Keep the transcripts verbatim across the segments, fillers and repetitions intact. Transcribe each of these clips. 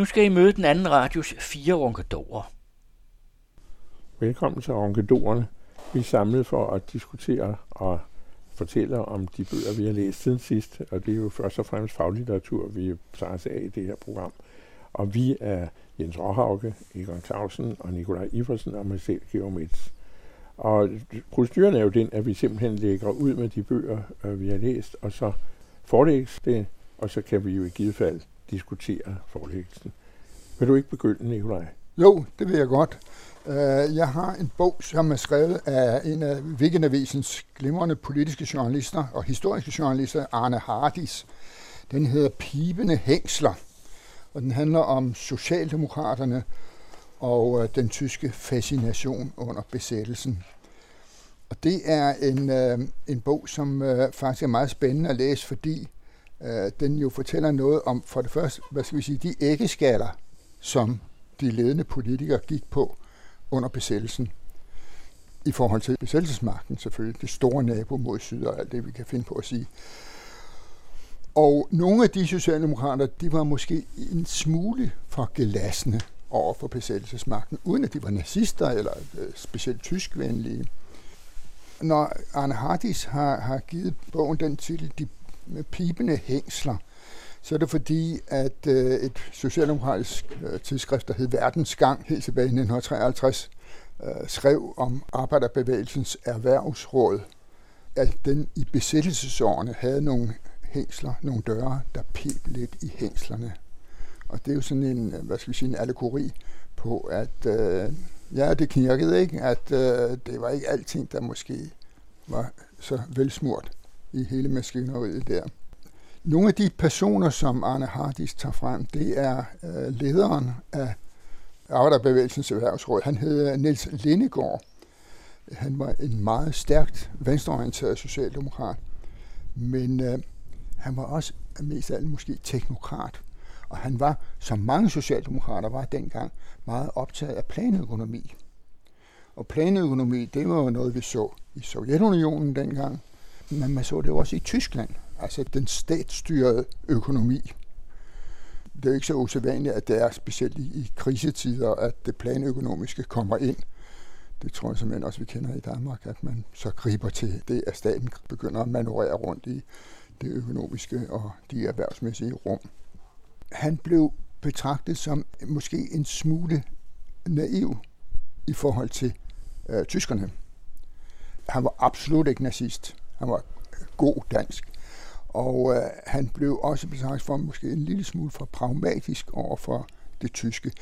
Nu skal I møde den anden radios fire ronkedorer. Velkommen til Ronkedorerne. Vi er samlet for at diskutere og fortælle om de bøger, vi har læst siden sidst. Og det er jo først og fremmest faglitteratur, vi tager os af i det her program. Og vi er Jens Raahauge, Egon Clausen og Nikolaj Ifversen og Marcel Geomits. Og proceduren er jo den, at vi simpelthen lægger ud med de bøger, vi har læst, og så forelægges det, og så kan vi jo i givet fald diskutere forelæggelsen. Vil du ikke begynde, Nikolaj? Jo, det vil jeg godt. Jeg har en bog, som er skrevet af en af Weekendavisens glimrende politiske journalister og historiske journalister, Arne Hardis. Den hedder Pibende Hængsler, og den handler om socialdemokraterne og den tyske fascination under besættelsen. Og det er en, en bog, som faktisk er meget spændende at læse, fordi den jo fortæller noget om, for det første, hvad skal vi sige, de æggeskaller, som de ledende politikere gik på under besættelsen. I forhold til besættelsesmagten selvfølgelig, det store nabo mod syd og alt det, vi kan finde på at sige. Og nogle af de socialdemokrater, de var måske en smule for gelasne over for besættelsesmagten, uden at de var nazister eller specielt tyskvenlige. Når Arne Hardis har, har givet bogen den titel, De Pibende Hængsler, så er det fordi, at et socialdemokratisk tidsskrift, der hed Verdensgang, helt tilbage i nitten treoghalvtreds, skrev om Arbejderbevægelsens Erhvervsråd, at den i besættelsesårene havde nogle hængsler, nogle døre, der peb lidt i hængslerne. Og det er jo sådan en, hvad skal vi sige, en allegori på, at øh, ja, det knirkede, ikke? At øh, det var ikke alting, der måske var så velsmurt i hele maskineriet der. Nogle af de personer, som Arne Hardis tager frem, det er øh, lederen af Arbejderbevægelsens Erhvervsråd. Han hedder Niels Lindegaard. Han var en meget stærkt venstreorienteret socialdemokrat, men øh, han var også mest af alt måske teknokrat. Og han var, som mange socialdemokrater var dengang, meget optaget af planøkonomi. Og planøkonomi, det var jo noget, vi så i Sovjetunionen dengang, men man så det jo også i Tyskland, altså den statsstyrede økonomi. Det er jo ikke så usædvanligt, at det er specielt i krisetider, at det planøkonomiske kommer ind. Det tror jeg simpelthen også, vi kender i Danmark, at man så griber til det, at staten begynder at manøvrere rundt i det økonomiske og de erhvervsmæssige rum. Han blev betragtet som måske en smule naiv i forhold til øh, tyskerne. Han var absolut ikke nazist. Han var god dansk. Og øh, han blev også betragtet for måske en lille smule for pragmatisk over for det tyske.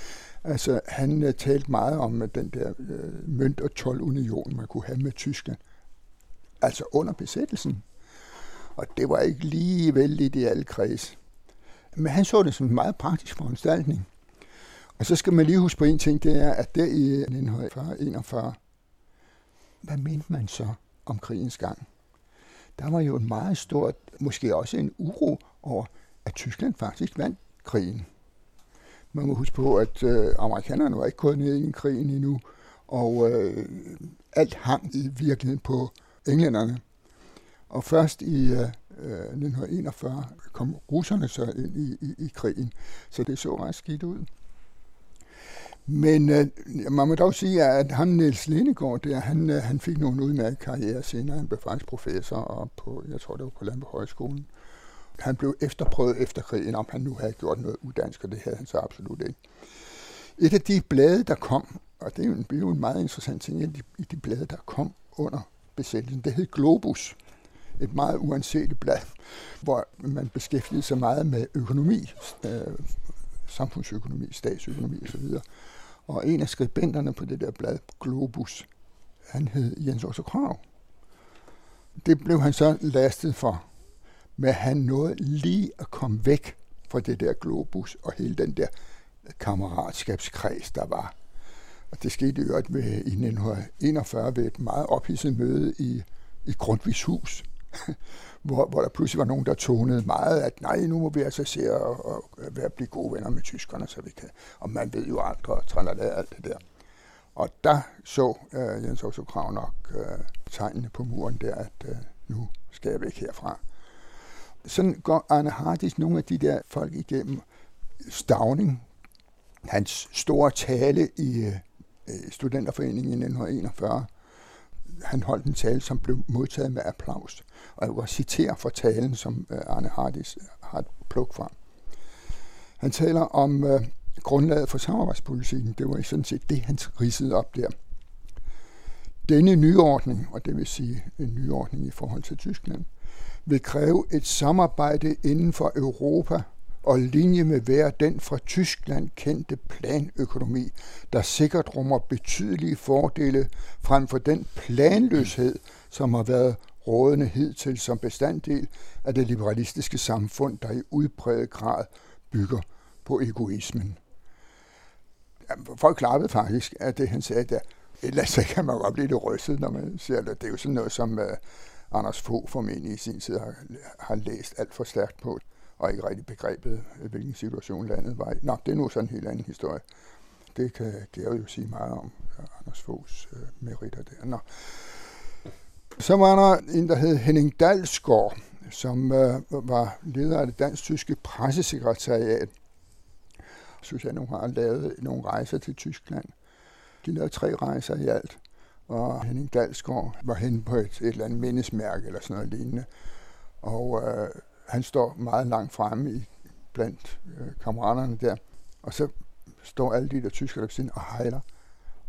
Altså han øh, talte meget om at den der øh, mønt- og toldunion, man kunne have med Tyskland. Altså under besættelsen. Og det var ikke lige vel ideal kreds. Men han så det som en meget praktisk foranstaltning. Og så skal man lige huske på en ting, det er, at der i nitten enogfyrre, hvad mente man så om krigens gang? Der var jo en meget stor, måske også en uro over, at Tyskland faktisk vandt krigen. Man må huske på, at øh, amerikanerne var ikke gået ned i krigen endnu, og øh, alt hang i virkeligheden på englænderne. Og først i øh, nitten enogfyrre kom russerne så ind i, i, i krigen, så det så ret skidt ud. Men øh, man må dog sige, at ham Niels Lindegaard, der, han, øh, han fik nogle udmærket karriere senere. Han blev faktisk professor og på, jeg tror det var på Kolampe Højskolen. Han blev efterprøvet efter krigen, om han nu havde gjort noget udansk, og det havde han så absolut ikke. Et af de blade, der kom, og det er jo en, det er jo en meget interessant ting, et af de blade, der kom under besættelsen, det hed Globus. Et meget uanset blad, hvor man beskæftigede sig meget med økonomi, øh, samfundsøkonomi, statsøkonomi osv. Og en af skribenterne på det der blad, Globus, han hed Jens Otto Krag. Det blev han så lastet for, men han nåede lige at komme væk fra det der Globus og hele den der kammeratskabskreds, der var. Og det skete jo ved, i nitten enogfyrre ved et meget ophidset møde i, i Grundtvigs hus, hvor, hvor der pludselig var nogen, der tonede meget, at nej, nu må vi altså se og, og være, blive gode venner med tyskerne, så vi kan, og man ved jo aldrig, og tralala, alt det der. Og der så øh, Jens Otto Krag nok øh, tegnene på muren der, at øh, nu skal jeg væk herfra. Sådan går Arne Hardis nogle af de der folk igennem. Stavning hans store tale i øh, Studenterforeningen i nitten enogfyrre. Han holdt en tale, som blev modtaget med applaus. Og jeg vil citere fra talen, som øh, Arne Hardis har plukket fra. Han taler om øh, grundlaget for samarbejdspolitikken. Det var sådan set det, han ridsede op der. Denne nyordning, og det vil sige en nyordning i forhold til Tyskland, vil kræve et samarbejde inden for Europa og linje med hver den fra Tyskland kendte planøkonomi, der sikkert rummer betydelige fordele frem for den planløshed, som har været rådende hidtil som bestanddel af det liberalistiske samfund, der i udpræget grad bygger på egoismen. Folk klappede faktisk af det, han sagde der. Ellers så kan man godt blive lidt rystet, når man ser det. Det er jo sådan noget, som uh, Anders Fogh formentlig i sin tid har, har læst alt for stærkt på, og ikke rigtig begrebet, hvilken situation landet var i. Nå, det er nu sådan en helt anden historie. Det kan Gero jo sige meget om, Anders Foghs uh, meritter der. Nå. Så var der en, der hed Henning Dalsgaard, som uh, var leder af det dansk-tyske pressesekretariat. Synes jeg, nu har lavet nogle rejser til Tyskland. De lavede tre rejser i alt, og Henning Dalsgaard var henne på et, et eller andet mindesmærke eller sådan noget lignende. Og øh, han står meget langt fremme i, blandt øh, kammeraterne der, og så står alle de der tyskere ved siden og hejler.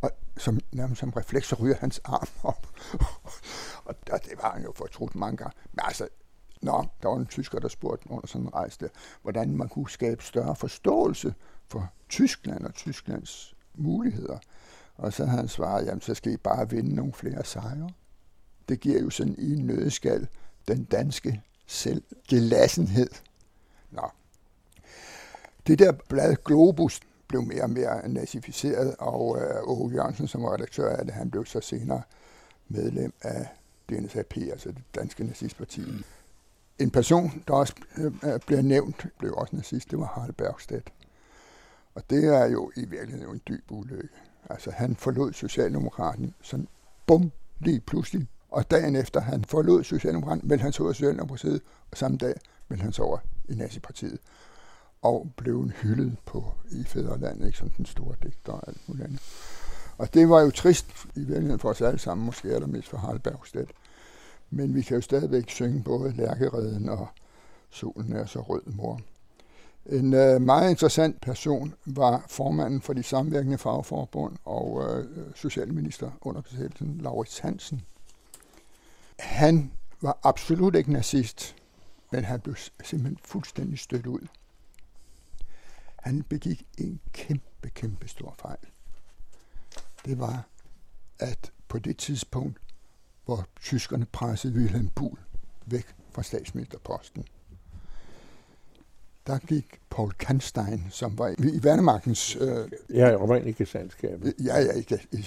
Og som, nærmest som refleks, så ryger hans arm op. og, og det var han jo fortrudt mange gange. Men altså, nå, der var en tysker, der spurgte under sådan en rejse der, hvordan man kunne skabe større forståelse for Tyskland og Tysklands muligheder. Og så har han svaret, jamen så skal I bare vinde nogle flere sejre. Det giver jo sådan i en nøddeskal den danske selvgelassenhed. Nå. Det der blad Globus blev mere og mere nazificeret, og Åge øh, Jørgensen, som var redaktør af det, han blev så senere medlem af D N S A P, altså det danske nazistparti. En person, der også øh, blev nævnt, blev også nazist, det var Harald Bergstedt. Og det er jo i virkeligheden en dyb ulykke. Altså, han forlod Socialdemokraten sådan bum, lige pludselig. Og dagen efter, han forlod Socialdemokraten, vendte han så over Socialdemokratiet, og samme dag vendte han så over i nazipartiet. Og blev en hyldet på i fædrelandet, ikke, som den store digter og alt muligt andet. Og det var jo trist i virkeligheden for os alle sammen, måske allermest for Harald Bergstedt. Men vi kan jo stadigvæk synge både Lærkereden og Solen er så rød, mor. En øh, meget interessant person var formanden for de samvirkende fagforbund og øh, socialminister under besættelsen, Lauritz Hansen. Han var absolut ikke nazist, men han blev simpelthen fuldstændig stødt ud. Han begik en kæmpe, kæmpe stor fejl. Det var, at på det tidspunkt, hvor tyskerne pressede Wilhelm Buhl væk fra statsministerposten, der gik Paul Kanstein, som var i Værnemagtens... Øh, ja, og var en ikkesandskab. Ja, ja,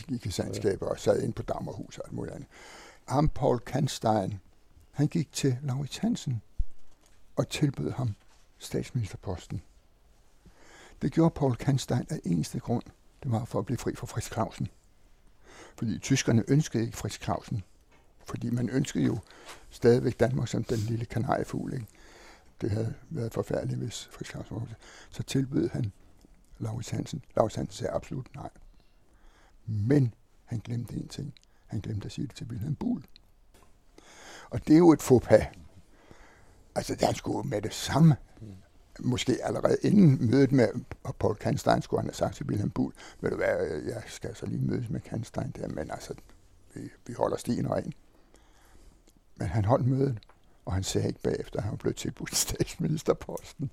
ikkesandskab, ikke, og sad inde på Dammerhus og alt muligt andet. Ham, Paul Kanstein, han gik til Lauritz Hansen og tilbød ham statsministerposten. Det gjorde Paul Kanstein af eneste grund. Det var for at blive fri fra Fritz Clausen. Fordi tyskerne ønskede ikke Fritz Clausen. Fordi man ønskede jo stadigvæk Danmark som den lille kanariefugl, ikke? Det havde været forfærdeligt, hvis Fritz Clausen var. Så tilbød han Lauritz Hansen. Lauritz Hansen sagde absolut nej. Men han glemte en ting. Han glemte at sige det til Wilhelm Buhl. Og det er jo et faux pas. Altså, han skulle med det samme. Måske allerede inden mødet med Paul Kanstein, skulle han have sagt til Wilhelm Buhl, ved du hvad, jeg skal så lige mødes med Kanstein der, men altså, vi, vi holder stien og en. Men han holdt mødet. Og han sagde ikke bagefter, at han blev tilbudt statsministerposten.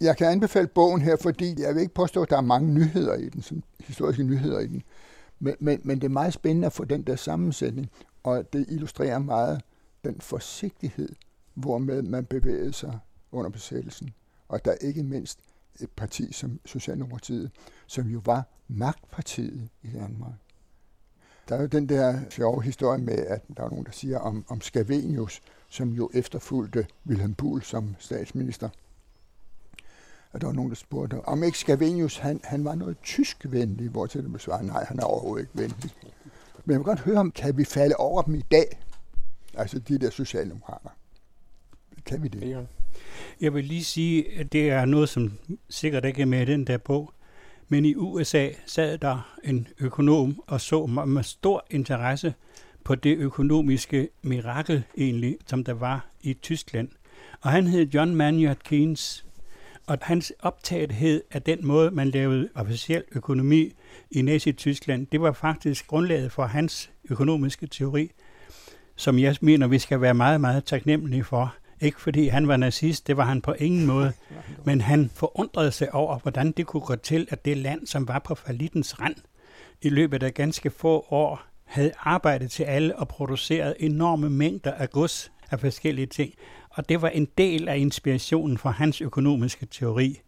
Jeg kan anbefale bogen her, fordi jeg vil ikke påstå, at der er mange nyheder i den, sådan historiske nyheder i den. Men, men, men det er meget spændende at få den der sammensætning, og det illustrerer meget den forsigtighed, hvormed man bevægede sig under besættelsen. Og der er ikke mindst et parti som Socialdemokratiet, som jo var magtpartiet i Danmark. Der er jo den der sjove historie med, at der er nogen, der siger om, om Scavenius, som jo efterfulgte Wilhelm Buhl som statsminister. Og der var nogen, der spurgte, om ikke Scavenius, han, han var noget tyskvenlig, hvor til det blev svaret, nej, han er overhovedet ikke venlig. Men jeg vil godt høre, om kan vi falde over dem i dag? Altså de der socialdemokrater. Kan vi det? Ja. Jeg vil lige sige, at det er noget, som sikkert ikke er med den der på. Men i U S A sad der en økonom og så med stor interesse på det økonomiske mirakel egentlig, som der var i Tyskland. Og han hed John Maynard Keynes, og hans optagethed af den måde, man lavede officiel økonomi i Nazi-Tyskland, det var faktisk grundlaget for hans økonomiske teori, som jeg mener, vi skal være meget, meget taknemmelige for. Ikke fordi han var nazist, det var han på ingen måde, men han forundrede sig over, hvordan det kunne gå til, at det land, som var på fallittens rand, i løbet af ganske få år, havde arbejdet til alle og produceret enorme mængder af gods af forskellige ting. Og det var en del af inspirationen for hans økonomiske teori.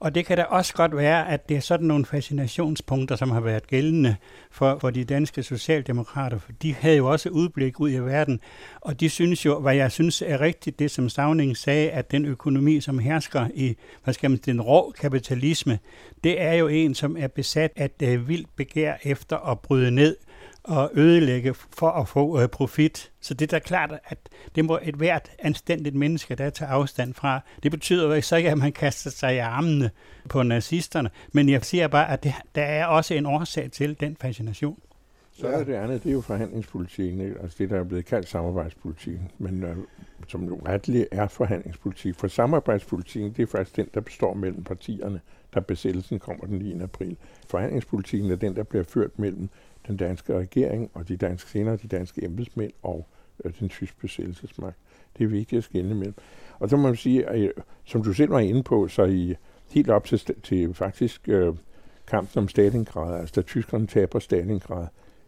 Og det kan da også godt være, at det er sådan nogle fascinationspunkter, som har været gældende for, for de danske socialdemokrater, for de havde jo også udblik ud i verden, og de synes jo, hvad jeg synes er rigtigt, det som Stavning sagde, at den økonomi, som hersker i, hvad skal man, den rå kapitalisme, det er jo en, som er besat af et vildt begær efter at bryde ned og ødelægge for at få profit. Så det er da klart, at det må et hvert anstændigt menneske, der tager afstand fra. Det betyder jo ikke så, at man kaster sig i armene på nazisterne, men jeg siger bare, at det, der er også en årsag til den fascination. Så er det andet, det er jo forhandlingspolitikken, ikke? Altså det, der er blevet kaldt samarbejdspolitikken, men øh, som jo retligt er forhandlingspolitik. For samarbejdspolitikken, det er faktisk den, der består mellem partierne, da besættelsen kommer den niende april. Forhandlingspolitikken er den, der bliver ført mellem den danske regering og de danske senere, de danske embedsmænd og øh, den tyske besættelsesmagt. Det er vigtigt at skelne mellem. Og så må man sige, at, øh, som du selv var inde på, så i helt op til, til faktisk øh, kampen om Stalingrad, altså da tyskerne taber Stalingrad,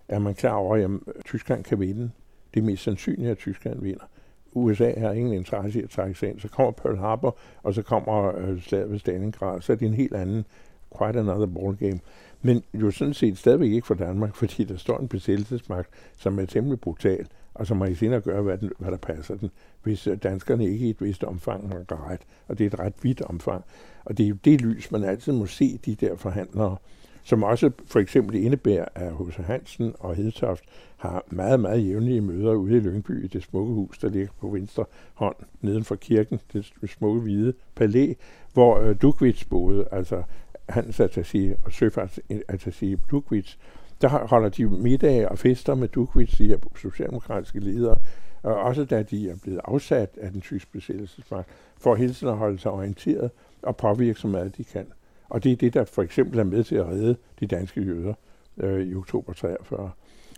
er man klar over, at, at Tyskland kan vinde. Det er mest sandsynligt, at Tyskland vinder. U S A har ingen interesse i at trække sig ind. Så kommer Pearl Harbor, og så kommer øh, slaget ved Stalingrad. Så er det en helt anden, quite another ballgame. Men jo sådan set stadigvæk ikke for Danmark, fordi der står en besættelsesmagt, som er temmelig brutal, og som har i sinde at gøre, hvad, den, hvad der passer den, hvis danskerne ikke i et vist omfang har ret. Og det er et ret vidt omfang. Og det er jo det lys, man altid må se de der forhandlere, som også for eksempel indebærer, at H C. Hansen og Hedtoft har meget, meget jævnlige møder ude i Lyngby, i det smukke hus, der ligger på venstre hånd neden for kirken, det smukke hvide palæ, hvor øh, Dukwitz boede, altså Hans attaché og søfarts attaché Dukwitz, der holder de middage og fester med Dukwitz, de her socialdemokratiske ledere, og også da de er blevet afsat af den tyske besættelsesmagt, for hele tiden at holde sig orienteret og påvirke så meget de kan. Og det er det, der for eksempel er med til at redde de danske jøder øh, i oktober treogfyrre.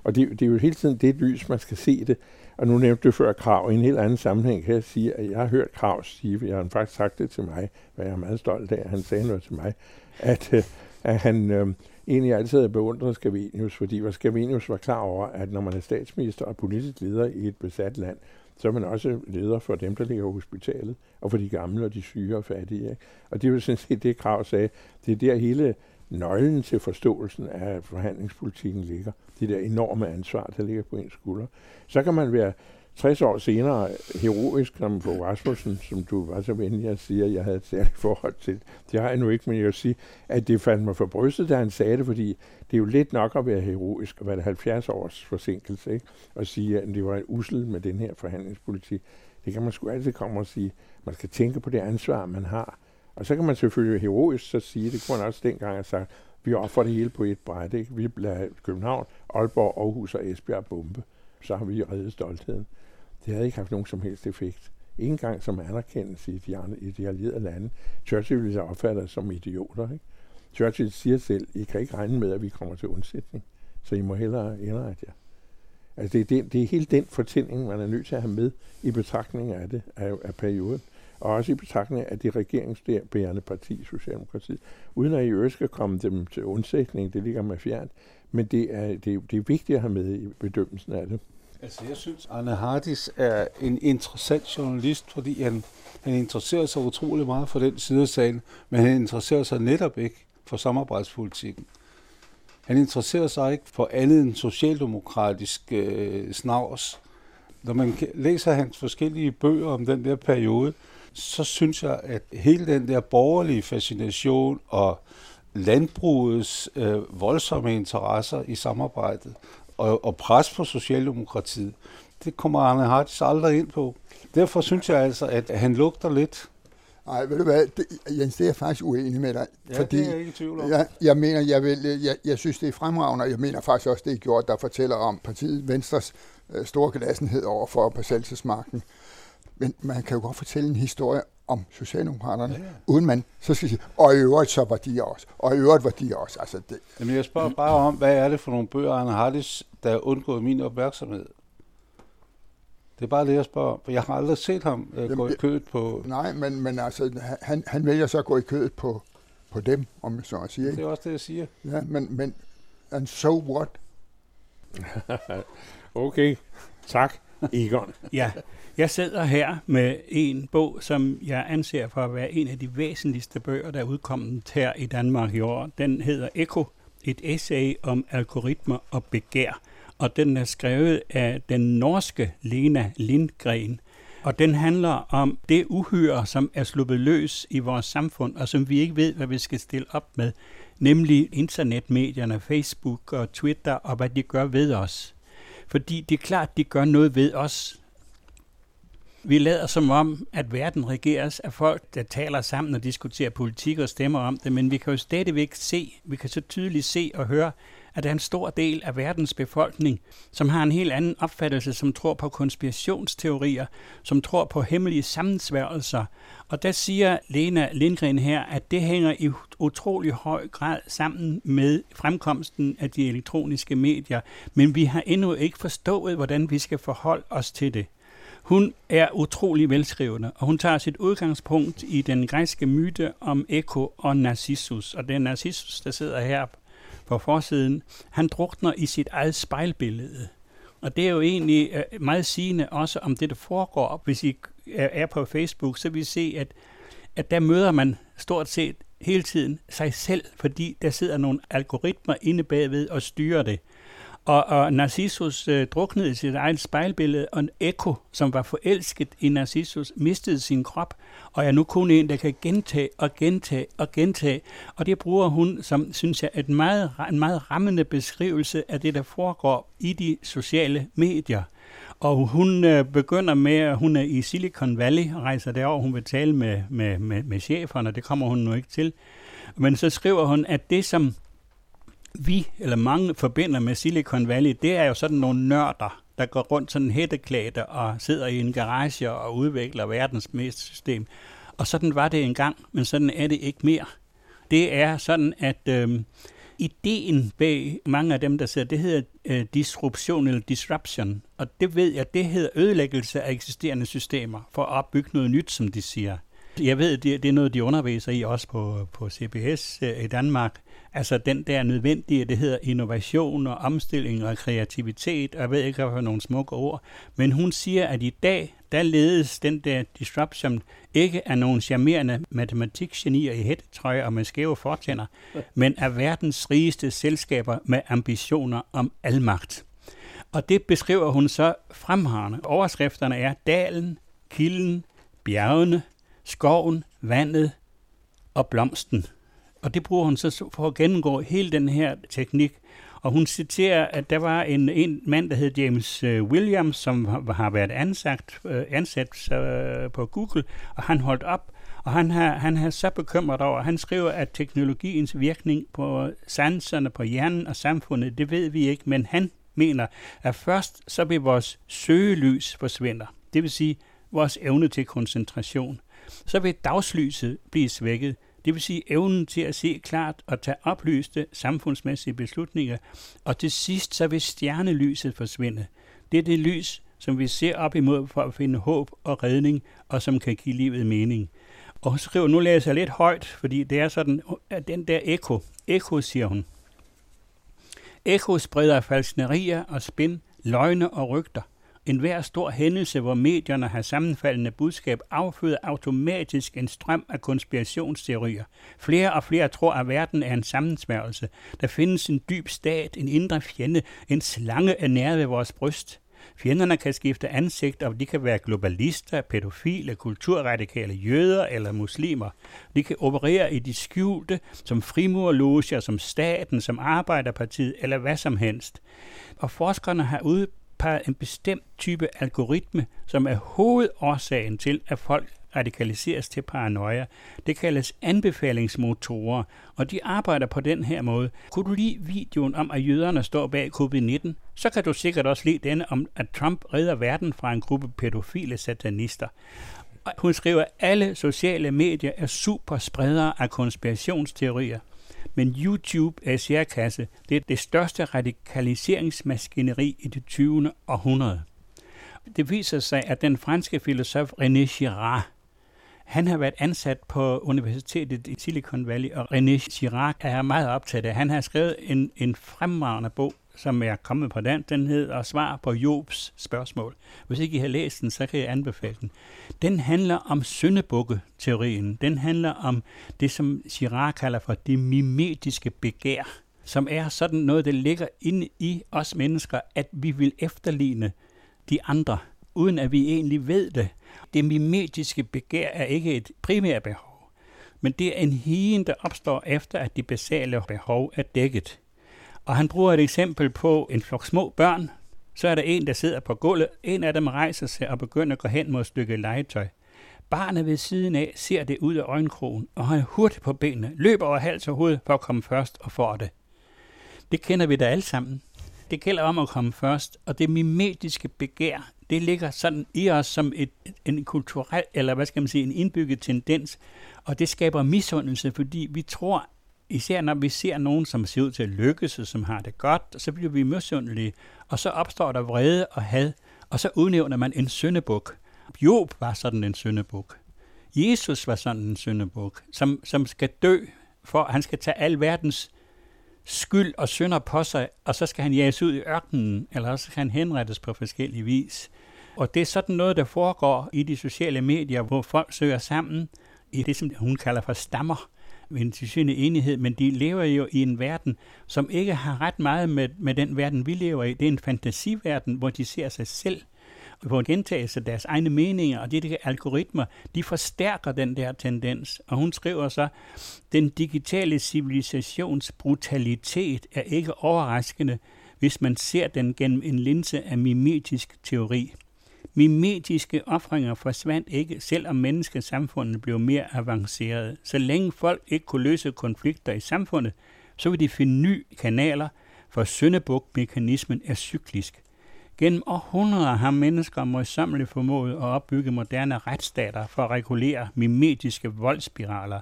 Og det, det er jo hele tiden det lys, man skal se det. Og nu nævnte du før Krag, i en helt anden sammenhæng kan jeg sige, at jeg har hørt Krag sige, jeg har faktisk sagt det til mig, og jeg er meget stolt af, at han sagde noget til mig, at, øh, at han øh, egentlig altid havde beundret Scavenius, fordi Scavenius var klar over, at når man er statsminister og politisk leder i et besat land, så er man også leder for dem, der ligger på hospitalet, og for de gamle og de syge og fattige. Ikke? Og det er jo sådan set det, Krag sagde. Det er der hele nøglen til forståelsen af forhandlingspolitikken ligger. Det der enorme ansvar, der ligger på ens skulder. Så kan man være tres år senere heroisk, som på Rasmussen, som du var så venlig at sige, at jeg havde et særligt forhold til. Det har jeg nu ikke, men jeg vil sige, at det fandt mig for brystet, da han sagde det, fordi det er jo lidt nok at være heroisk, og være halvfjerds års forsinkelse, ikke? Og sige, at det var en usel med den her forhandlingspolitik. Det kan man sgu altid komme og sige. Man skal tænke på det ansvar, man har. Og så kan man selvfølgelig heroisk så sige, det kunne man også dengang have sagt, vi offer det hele på et bræt, ikke? Vi lader København, Aalborg, Aarhus og Esbjerg bombe. Så har vi reddet stoltheden. Det havde ikke haft nogen som helst effekt. Ingen gang som anerkendelse i de, andre, i de allierede lande. Churchill ville opfattes som idioter, ikke? Churchill siger selv, I kan ikke regne med, at vi kommer til undsætning, så I må hellere indrette jer. Altså det er, det, det er hele den fortælling, man er nødt til at have med i betragtning af det, af, af perioden. Og også i betragtning af det regeringsbærende parti, Socialdemokratiet. Uden at I øvrigt skal komme dem til undsætning, det ligger mig fjernt. Men det er, det, er, det er vigtigt at have med i bedømmelsen af det. Altså jeg synes, Arne Hardis er en interessant journalist, fordi han, han interesserer sig utrolig meget for den side af sagen, men han interesserer sig netop ikke for samarbejdspolitikken. Han interesserer sig ikke for andet end socialdemokratisk øh, snavs. Når man læser hans forskellige bøger om den der periode, så synes jeg, at hele den der borgerlige fascination og landbrugets øh, voldsomme interesser i samarbejdet og, og pres på socialdemokratiet, det kommer Arne Hardis aldrig ind på. Derfor synes jeg altså, at han lugter lidt. Nej, ved du hvad, det, Jens, det er jeg faktisk uenig med dig. Ja, fordi det er jeg ikke i tvivl om. Jeg, jeg mener, jeg, vil, jeg, jeg synes, det er fremragende, og jeg mener faktisk også, det er gjort, der fortæller om partiet Venstres øh, store gelassenhed overfor besættelsesmagten. Men man kan jo godt fortælle en historie om Socialdemokraterne, ja, ja. uden man så skal sige, og i øvrigt så var de også, og i øvrigt var de også. Altså det. Jamen jeg spørger bare om, hvad er det for nogle bøger, Arne Hardis, der er undgået min opmærksomhed? Det er bare det, jeg spørger om, for jeg har aldrig set ham øh, Jamen, gå i kødet på... Nej, men, men altså, han, han vælger så at gå i kødet på, på dem, om jeg så at sige. Det er også det, jeg siger. Ja, men... men and so what? Okay, tak, Egon. Ja, jeg sidder her med en bog, som jeg anser for at være en af de væsentligste bøger, der er udkommet her i Danmark i år. Den hedder Eko, et essay om algoritmer og begær. Og den er skrevet af den norske Lena Lindgren. Og den handler om det uhyre, som er sluppet løs i vores samfund, og som vi ikke ved, hvad vi skal stille op med. Nemlig internetmedierne, Facebook og Twitter, og hvad de gør ved os. Fordi det er klart, de gør noget ved os. Vi lader som om, at verden regeres af folk, der taler sammen og diskuterer politik og stemmer om det, men vi kan jo stadigvæk se, vi kan så tydeligt se og høre, at der er en stor del af verdens befolkning, som har en helt anden opfattelse, som tror på konspirationsteorier, som tror på hemmelige sammensværgelser. Og der siger Lena Lindgren her, at det hænger i utrolig høj grad sammen med fremkomsten af de elektroniske medier, men vi har endnu ikke forstået, hvordan vi skal forholde os til det. Hun er utrolig velskrivende, og hun tager sit udgangspunkt i den græske myte om Eko og Narcissus, og det er Narcissus, der sidder her på forsiden. Han drukner i sit eget spejlbillede, og det er jo egentlig meget sigende også om det, der foregår. Hvis I er på Facebook, så vil I se, at, at der møder man stort set hele tiden sig selv, fordi der sidder nogle algoritmer inde bagved og styrer det. Og, og Narcissus øh, druknede i sit eget spejlbillede, og en Eko, som var forelsket i Narcissus, mistede sin krop, og er nu kun en, der kan gentage og gentage og gentage. Og det bruger hun, som synes jeg, et meget, en meget rammende beskrivelse af det, der foregår i de sociale medier. Og hun øh, begynder med, at hun er i Silicon Valley, rejser derover, hun vil tale med, med, med, med cheferne, det kommer hun nu ikke til. Men så skriver hun, at det, som vi, eller mange, forbinder med Silicon Valley, det er jo sådan nogle nørder, der går rundt sådan hætteklædte og sidder i en garage og udvikler verdens mest system. Og sådan var det engang, men sådan er det ikke mere. Det er sådan, at øh, ideen bag mange af dem, der sidder, det hedder øh, disruption eller disruption. Og det ved jeg, det hedder ødelæggelse af eksisterende systemer for at opbygge noget nyt, som de siger. Jeg ved, det, det er noget, de underviser i også på, på C B S øh, i Danmark. Altså den der nødvendige, det hedder innovation og omstilling og kreativitet, og jeg ved ikke, hvad nogle smukke ord. Men hun siger, at i dag, der ledes den der disruption ikke af nogle charmerende matematikgenier i hættetrøje og med skæve fortænder, men af verdens rigeste selskaber med ambitioner om almagt. Og det beskriver hun så fremragende. Overskrifterne er dalen, kilden, bjergene, skoven, vandet og blomsten. Og det bruger hun så for at gennemgå hele den her teknik. Og hun citerer, at der var en, en mand, der hed James Williams, som har været ansat, ansat på Google, og han holdt op, og han har, han har så bekymret over, han skriver, at teknologiens virkning på sanserne, på hjernen og samfundet, det ved vi ikke, men han mener, at først så vil vores søgelys forsvinde, det vil sige vores evne til koncentration. Så vil dagslyset blive svækket, det vil sige evnen til at se klart og tage oplyste samfundsmæssige beslutninger, og til sidst så vil stjernelyset forsvinde. Det er det lys, som vi ser op imod for at finde håb og redning, og som kan give livet mening. Og hun skriver, nu læser jeg lidt højt, fordi det er sådan, at den der Eko, Eko siger hun. Eko spreder falsknerier og spin, løgne og rygter. En hver stor hændelse, hvor medierne har sammenfaldende budskab, afføder automatisk en strøm af konspirationsteorier. Flere og flere tror, at verden er en sammensværgelse. Der findes en dyb stat, en indre fjende, en slange er nær ved vores bryst. Fjenderne kan skifte ansigt, og de kan være globalister, pædofile, kulturradikale, jøder eller muslimer. De kan operere i de skjulte, som frimurerloger, som staten, som arbejderpartiet eller hvad som helst. Og forskerne har ud udpeget en bestemt type algoritme, som er hovedårsagen til, at folk radikaliseres til paranoia. Det kaldes anbefalingsmotorer, og de arbejder på den her måde. Kunne du lide videoen om, at jøderne står bag covid nitten, så kan du sikkert også lide denne om, at Trump redder verden fra en gruppe pædofile satanister. Og hun skriver, at alle sociale medier er superspredere af konspirationsteorier. Men YouTube er særkasse. Det er det største radikaliseringsmaskineri i det tyvende århundrede. Det viser sig, at den franske filosof René Girard, han har været ansat på universitetet i Silicon Valley, og René Girard er meget optaget af. Han har skrevet en, en fremragende bog, som er kommet på dansk. Den hedder Svar på Jobs spørgsmål. Hvis ikke I har læst den, så kan jeg anbefale den. Den handler om syndebukketeorien. Den handler om det, som Girard kalder for det mimetiske begær, som er sådan noget, der ligger inde i os mennesker, at vi vil efterligne de andre, uden at vi egentlig ved det. Det mimetiske begær er ikke et primært behov, men det er en higen, der opstår efter, at de basale behov er dækket. Og han bruger et eksempel på en flok små børn. Så er der en, der sidder på gulvet. En af dem rejser sig og begynder at gå hen mod et stykke legetøj. Barnet ved siden af ser det ud af øjenkrogen, og han er hurtigt på benene, løber over hals og hoved for at komme først og får det. Det kender vi da alle sammen. Det gælder om at komme først, og det mimetiske begær, det ligger sådan i os som et, en kulturel, eller hvad skal man sige, en indbygget tendens, og det skaber misundelse, fordi vi tror, især når vi ser nogen, som ser ud til at lykkes, og som har det godt, så bliver vi misundelige, og så opstår der vrede og had, og så udnævner man en syndebuk. Job var sådan en syndebuk. Jesus var sådan en syndebuk, som, som skal dø, for han skal tage al verdens skyld og synder på sig, og så skal han jages ud i ørkenen, eller så skal han henrettes på forskellige vis. Og det er sådan noget, der foregår i de sociale medier, hvor folk søger sammen i det, som hun kalder for stammer, en tilsyneladende enighed, men de lever jo i en verden, som ikke har ret meget med, med den verden, vi lever i. Det er en fantasiverden, hvor de ser sig selv, hvor gentagelser deres egne meninger, og de der algoritmer, de forstærker den der tendens. Og hun skriver så, den digitale civilisations brutalitet er ikke overraskende, hvis man ser den gennem en linse af mimetisk teori. Mimetiske ofringer forsvandt ikke, selvom menneskesamfundet blev mere avanceret. Så længe folk ikke kunne løse konflikter i samfundet, så ville de finde nye kanaler, for syndebuk-mekanismen er cyklisk. Gennem århundreder har mennesker møjsommeligt formået at opbygge moderne retsstater for at regulere mimetiske voldsspiraler.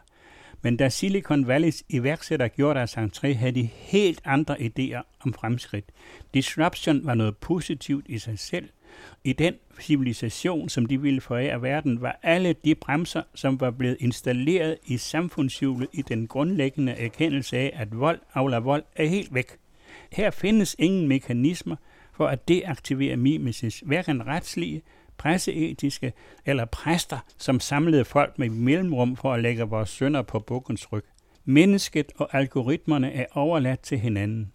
Men da Silicon Valleys iværksætter gjorde deres entré, havde de helt andre idéer om fremskridt. Disruption var noget positivt i sig selv. I den civilisation, som de ville forære verden, var alle de bremser, som var blevet installeret i samfundshjulet i den grundlæggende erkendelse af, at vold avler vold, er helt væk. Her findes ingen mekanismer for at deaktivere mimesis, hverken retslige, presseetiske eller præster, som samlede folk med mellemrum for at lægge vores synder på bukkens ryg. Mennesket og algoritmerne er overladt til hinanden.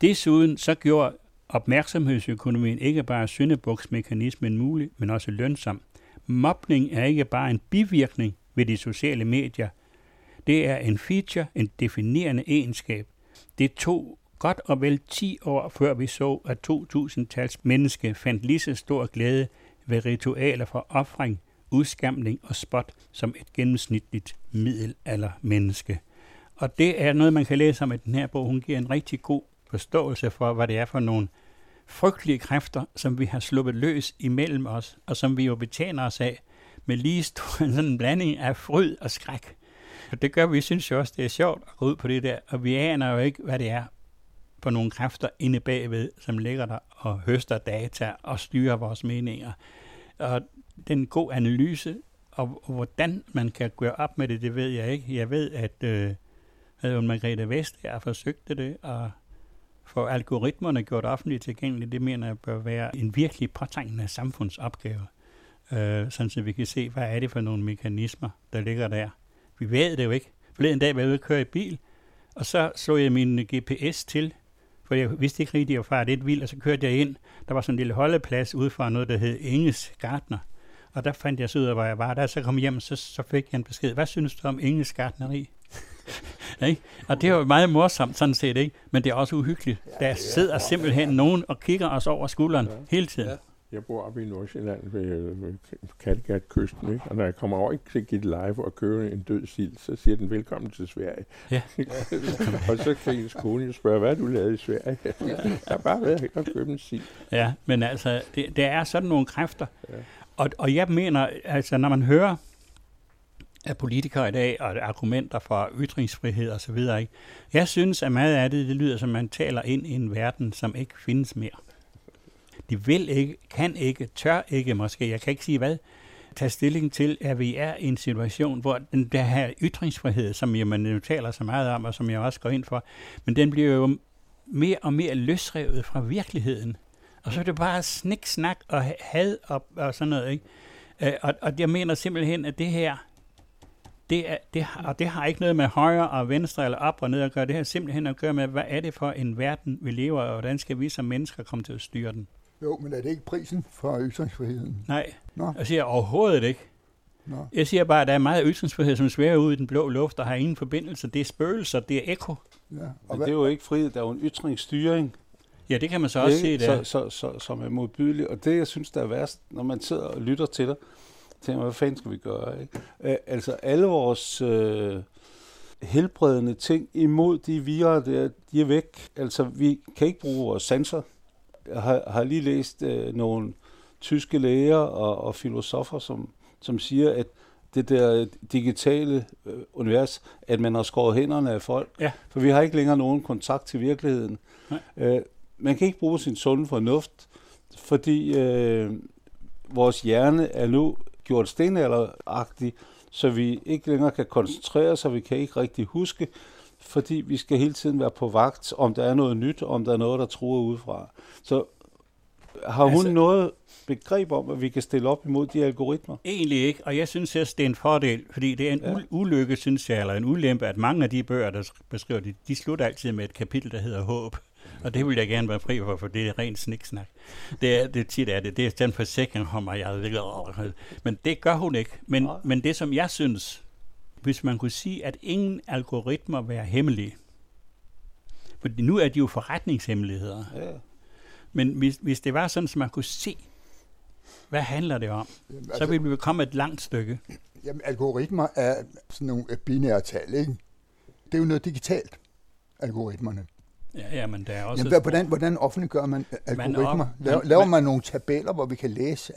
Desuden så gjorde opmærksomhedsøkonomien ikke bare syndebuksmekanismen mulig, men også lønsom. Mobning er ikke bare en bivirkning ved de sociale medier. Det er en feature, en definerende egenskab. Det tog godt og vel ti år, før vi så, at to tusind-tals menneske fandt lige så stor glæde ved ritualer for ofring, udskamning og spot som et gennemsnitligt middelaldermenneske. Og det er noget, man kan læse om i den her bog. Hun giver en rigtig god forståelse for, hvad det er for nogle frygtelige kræfter, som vi har sluppet løs imellem os, og som vi jo betjener os af med lige stor, sådan en blanding af fryd og skræk. Og det gør vi, synes jo også, det er sjovt at gå ud på det der, og vi aner jo ikke, hvad det er for nogle kræfter inde bagved, som ligger der og høster data og styrer vores meninger. Og den god analyse, og hvordan man kan gøre op med det, det ved jeg ikke. Jeg ved, at øh, Margrethe Vestager forsøgte det, og for algoritmerne gjort offentligt tilgængeligt, det mener jeg bør være en virkelig påtrængende samfundsopgave, øh, sådan så vi kan se, hvad er det for nogle mekanismer, der ligger der. Vi ved det jo ikke. Forleden dag var jeg ude at køre i bil, og så slog jeg min G P S til, for jeg vidste ikke rigtig, at jeg var lidt vild, og så kørte jeg ind. Der var sådan en lille holdeplads ude for noget, der hed Inges Gartner, og der fandt jeg så ud af, hvor jeg var. Da jeg så kom hjem, så, så fik jeg en besked. Hvad synes du om Inges Gartneri? Ikke? Og det er jo meget morsomt sådan set, ikke? Men det er også uhyggeligt. Ja, der sidder simpelthen ja. nogen og kigger os over skulderen ja. hele tiden. Ja. Jeg bor oppe i Nordsjælland ved, ved Kattegat-kysten, ikke? Og når jeg kommer over til Gitte Leif og køber en død sild, så siger den velkommen til Sverige. Ja. Og så kan ens kone spørge, hvad du lavede i Sverige? Jeg har bare været helt og købe en sild. Ja, men altså, det, der er sådan nogle kræfter. Ja. Og, og jeg mener, altså, når man hører af politikere i dag, og argumenter for ytringsfrihed og så videre, ikke? Jeg synes, at meget af det, det lyder, som man taler ind i en verden, som ikke findes mere. De vil ikke, kan ikke, tør ikke måske, jeg kan ikke sige hvad, tage stilling til, at vi er i en situation, hvor den der her ytringsfrihed, som jeg, man jo taler så meget om, og som jeg også går ind for, men den bliver jo mere og mere løsrevet fra virkeligheden. Og så er det bare snik, snak og had og, og sådan noget, ikke? Og, og jeg mener simpelthen, at det her, det er, det har, og det har ikke noget med højre og venstre eller op og ned at gøre. Det har simpelthen at gøre med, hvad er det for en verden, vi lever, og hvordan skal vi som mennesker komme til at styre den? Jo, men er det ikke prisen for ytringsfriheden? Nej, Nå? jeg siger overhovedet ikke. Nå. Jeg siger bare, at der er meget ytringsfrihed, som svæver ud i den blå luft, der har ingen forbindelse. Det er spøgelser, det er ekko. Ja, og men hvad? Det er jo ikke frihed, der er jo en ytringsstyring. Ja, det kan man så også se der. Så, så, så, som er modbydelig. Og det, jeg synes, der er værst, når man sidder og lytter til dig, tænker, hvad fanden skal vi gøre? Ikke? Æ, altså, alle vores øh, helbredende ting imod de virer, der, de er væk. Altså, vi kan ikke bruge vores sanser. Jeg har, har lige læst øh, nogle tyske læger og, og filosofer, som, som siger, at det der digitale øh, univers, at man har skåret hænderne af folk, ja. for vi har ikke længere nogen kontakt til virkeligheden. Øh, man kan ikke bruge sin sunde fornuft, fordi øh, vores hjerne er nu gjort stenalderagtig, så vi ikke længere kan koncentrere os, og vi kan ikke rigtig huske, fordi vi skal hele tiden være på vagt, om der er noget nyt, om der er noget, der truer udefra. Så har hun altså, noget begreb om, at vi kan stille op imod de algoritmer? Egentlig ikke, og jeg synes også, det er en fordel, fordi det er en ja. ulykke, synes jeg, eller en ulempe, at mange af de bøger, der beskriver det, de slutter altid med et kapitel, der hedder håb. Og det vil jeg gerne være fri for, for det er rent sniksnak. Det er det tit er det. Det er den forsikring om, at jeg virkelig overhovedet. Men det gør hun ikke. Men, ja. men det, som jeg synes, hvis man kunne sige, at ingen algoritmer var hemmelige. For nu er de jo forretningshemmeligheder. Ja. Men hvis, hvis det var sådan, at man kunne se, hvad handler det om, jamen, altså, så ville vi komme et langt stykke. Jamen, algoritmer er sådan nogle binære tal, ikke? Det er jo noget digitalt, algoritmerne. Ja, ja, men der er også... Jamen, hvordan, hvordan offentliggør man algoritmer? Man op, laver laver man, man nogle tabeller, hvor vi kan læse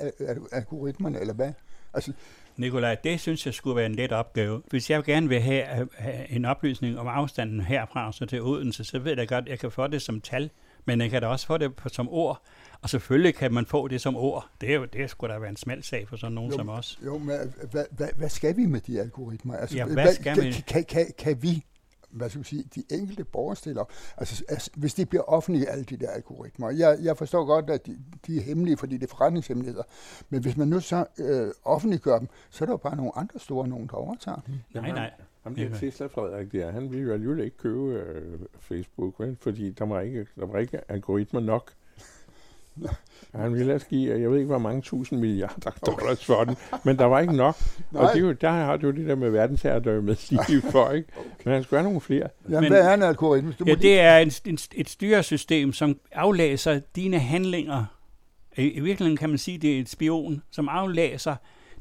algoritmerne, eller hvad? Altså... Nikolaj, det synes jeg skulle være en let opgave. Hvis jeg gerne vil have, have en oplysning om afstanden herfra så til Odense, så ved jeg godt, at jeg kan få det som tal, men jeg kan da også få det som ord. Og selvfølgelig kan man få det som ord. Det er jo, det skulle da være en smal sag for sådan nogen jo, som os. Jo, men hvad, hvad, hvad skal vi med de algoritmer? Altså, ja, hvad, hvad skal vi? Kan, kan, kan, kan vi, hvad skal vi sige, de enkelte borgerstillere, altså, altså hvis det bliver offentlige, alle de der algoritmer, jeg, jeg forstår godt, at de, de er hemmelige, fordi det er forretningshemmeligheder, men hvis man nu så øh, offentliggør dem, så er der jo bare nogle andre store, nogen der overtager dem. Nej, nej. Jamen, det er Tesla Frederik, det er. Han ville jo alligevel ikke købe øh, Facebook, vel? Fordi der var, ikke, der var ikke algoritmer nok. Han ville altså give, jeg ved ikke, hvor mange tusind milliarder dollars for den, men der var ikke nok. Og det er jo, der har du det der med verdensherredømmet lige for, ikke? Men han skal have nogle flere. Jamen, men, hvad er en algoritme? Ja, det er en, en, et styresystem, som aflæser dine handlinger. I, i virkeligheden kan man sige, det er et spion, som aflæser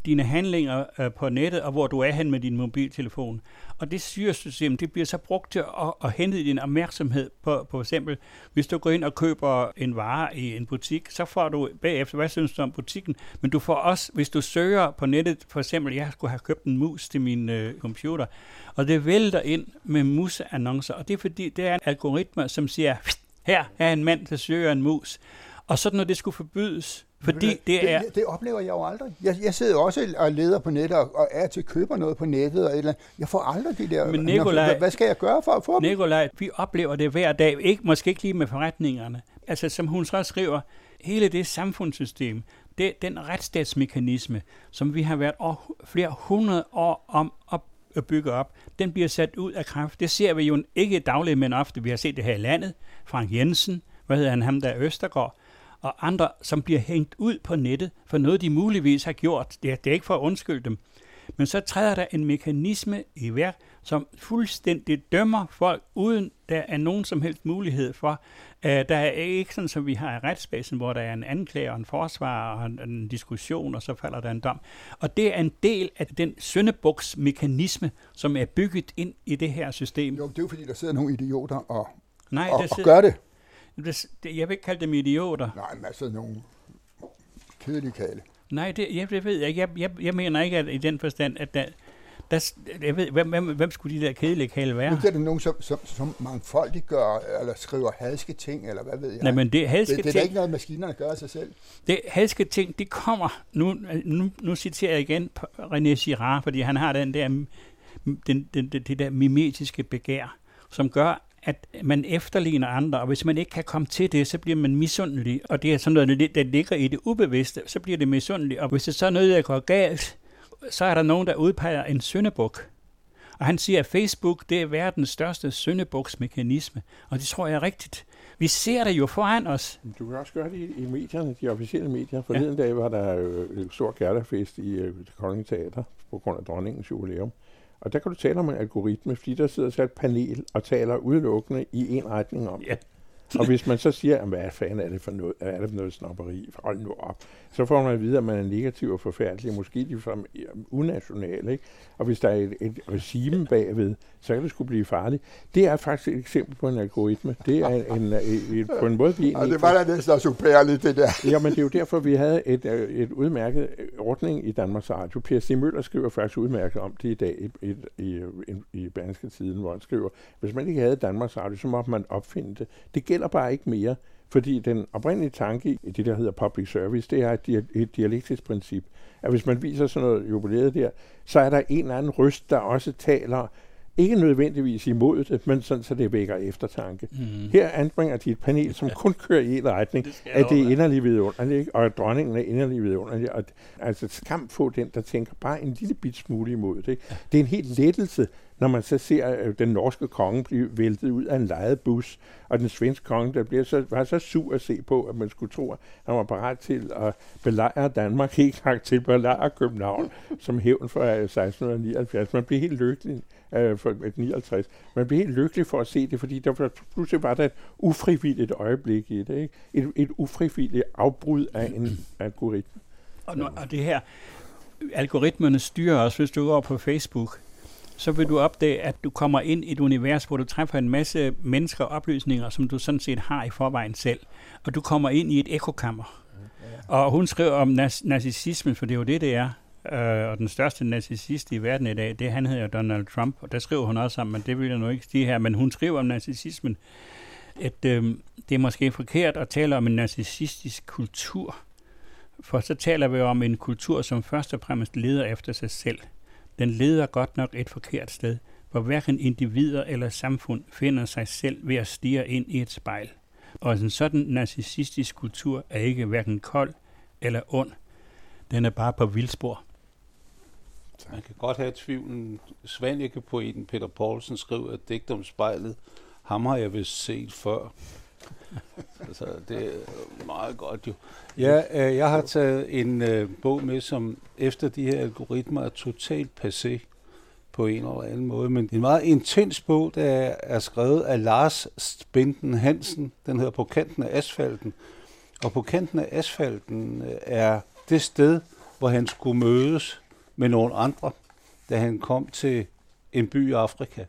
dine handlinger øh, på nettet, og hvor du er hen med din mobiltelefon. Og det styresystem, det bliver så brugt til at, at hente din opmærksomhed på, på eksempel, hvis du går ind og køber en vare i en butik, så får du bagefter, hvad synes du om butikken? Men du får også, hvis du søger på nettet, for eksempel, jeg skulle have købt en mus til min øh, computer, og det vælter ind med museannoncer, og det er fordi, det er en algoritme, som siger, her er en mand, der søger en mus, og sådan når det skulle forbydes, fordi det, det er... Det, det oplever jeg jo aldrig. Jeg, jeg sidder også og leder på nettet, og, og er til at købe noget på nettet, og et eller andet. Jeg får aldrig det der... Men Nikolaj, hvad, hvad skal jeg gøre for at få dem? Nikolaj, vi oplever det hver dag, ikke, måske ikke lige med forretningerne. Altså, som hun så skriver, hele det samfundssystem, det, den retsstatsmekanisme, som vi har været år, flere hundrede år om at bygge op, den bliver sat ud af kraft. Det ser vi jo ikke dagligt, men ofte. Vi har set det her i landet. Frank Jensen, hvad hedder han, ham der Østergaard, og andre, som bliver hængt ud på nettet for noget, de muligvis har gjort. Det er, det er ikke for at undskylde dem. Men så træder der en mekanisme i værk, som fuldstændig dømmer folk, uden der er nogen som helst mulighed for. Uh, der er ikke sådan, som vi har i retsvæsen, hvor der er en anklager og en forsvarer og en, en diskussion, og så falder der en dom. Og det er en del af den syndebuksmekanisme, som er bygget ind i det her system. Jo, det er jo fordi, der sidder nogle idioter og, Nej, og, sidder, og gør det. det. Jeg vil ikke kalde dem idioter. Nej, men der sidder nogle kedelige kale. Nej, det, jeg, det ved jeg. Jeg, jeg. Jeg mener ikke at i den forstand, at der, der, jeg ved, hvem, hvem, hvem skulle de der kedelige kale være? Nu er der nogen, som, som, som mangfoldiggør, eller skriver hadske ting, eller hvad ved jeg. Nej, men det hadske ting... Det, det er da ikke noget, maskinerne gør af sig selv. Det hadske ting, det kommer... Nu, nu, nu citerer jeg igen René Girard, fordi han har den der, den, den, den, det der mimetiske begær, som gør, at man efterligner andre, og hvis man ikke kan komme til det, så bliver man misundelig, og det er sådan noget, der ligger i det ubevidste, så bliver det misundelig, og hvis det så er noget, der går galt, så er der nogen, der udpeger en syndebuk. Og han siger, at Facebook, det er verdens største syndebuksmekanisme, og det tror jeg er rigtigt. Vi ser det jo foran os. Du kan også gøre det i medierne, de officielle medier. Forleden ja. dag var der en stor gærdafest i det Kongelige Teater, på grund af dronningens jubilæum. Og der kan du tale om en algoritme, fordi der sidder så et panel og taler udelukkende i en retning om yeah. det. Og hvis man så siger, hvad fanden er det for noget, er det for noget snobberi, hold nu op, så får man at vide, at man er negativ og forfærdelig, måske ligefrem unationale, ikke? Og hvis der er et, et regime bagved, så kan det sgu blive farligt. Det er faktisk et eksempel på en algoritme. Det er en, en, en, en, på en måde... En, ja, det var da næsten også upærligt, det der. Ja, men det er jo derfor, vi havde et, et udmærket ordning i Danmarks Radio. Per C. Møller skriver faktisk udmærket om det i dag et, et, et, et, i Berlingske Tidende, hvor han skriver, hvis man ikke havde Danmarks Radio, så måtte man opfinde det. Det gælder bare ikke mere, fordi den oprindelige tanke i det, der hedder public service, det er et dialektisk princip, at hvis man viser sådan noget jubilæet der, så er der en eller anden røst, der også taler, ikke nødvendigvis imod det, men sådan, så det vækker eftertanke. Mm. Her anbringer de et panel, som kun kører i en retning, det at det er inderlig vidunderligt, og at dronningen er inderlig vidunderligt. Og, altså skam få den, der tænker bare en lille bit smule imod det. Ja. Det er en helt lettelse, når man så ser den norske konge blive væltet ud af en lejet bus, og den svenske konge, der bliver så, var så sur at se på, at man skulle tro, at han var parat til at belejre Danmark, helt klart til at belejre København, som hævn fra seksten nioghalvfjerds. Man bliver helt lykkelig. For nioghalvtreds. Man blev helt lykkelig for at se det, fordi der pludselig var der et ufrivilligt øjeblik i det, ikke? Et, et ufrivilligt afbrud af en algoritme. Og, nu, og det her, algoritmerne styrer os. Hvis du går på Facebook, så vil du opdage, at du kommer ind i et univers, hvor du træffer en masse mennesker og oplysninger, som du sådan set har i forvejen selv. Og du kommer ind i et ekokammer. Og hun skriver om narcissismen, for det er jo det, det er. Uh, og den største narcissist i verden i dag, det han hedder Donald Trump, og der skriver hun også om, men det vil jeg nu ikke sige her, men hun skriver om narcissismen, at øh, det er måske forkert at tale om en narcissistisk kultur, for så taler vi om en kultur, som først og fremmest leder efter sig selv. Den leder godt nok et forkert sted, hvor hverken individer eller samfund finder sig selv ved at stirre ind i et spejl. Og en sådan narcissistisk kultur er ikke hverken kold eller ond, den er bare på vildspor. Man kan godt have tvivlen. Svanike-poeten Peter Poulsen skriver et digt om spejlet. Ham har jeg vist set før. Altså, det er meget godt jo. Ja, øh, jeg har taget en øh, bog med, som efter de her algoritmer er totalt passé på en eller anden måde. Men en meget intens bog, der er skrevet af Lars Spenden Hansen. Den hedder På kanten af asfalten. Og På kanten af asfalten øh, er det sted, hvor han skulle mødes med nogle andre, da han kom til en by i Afrika.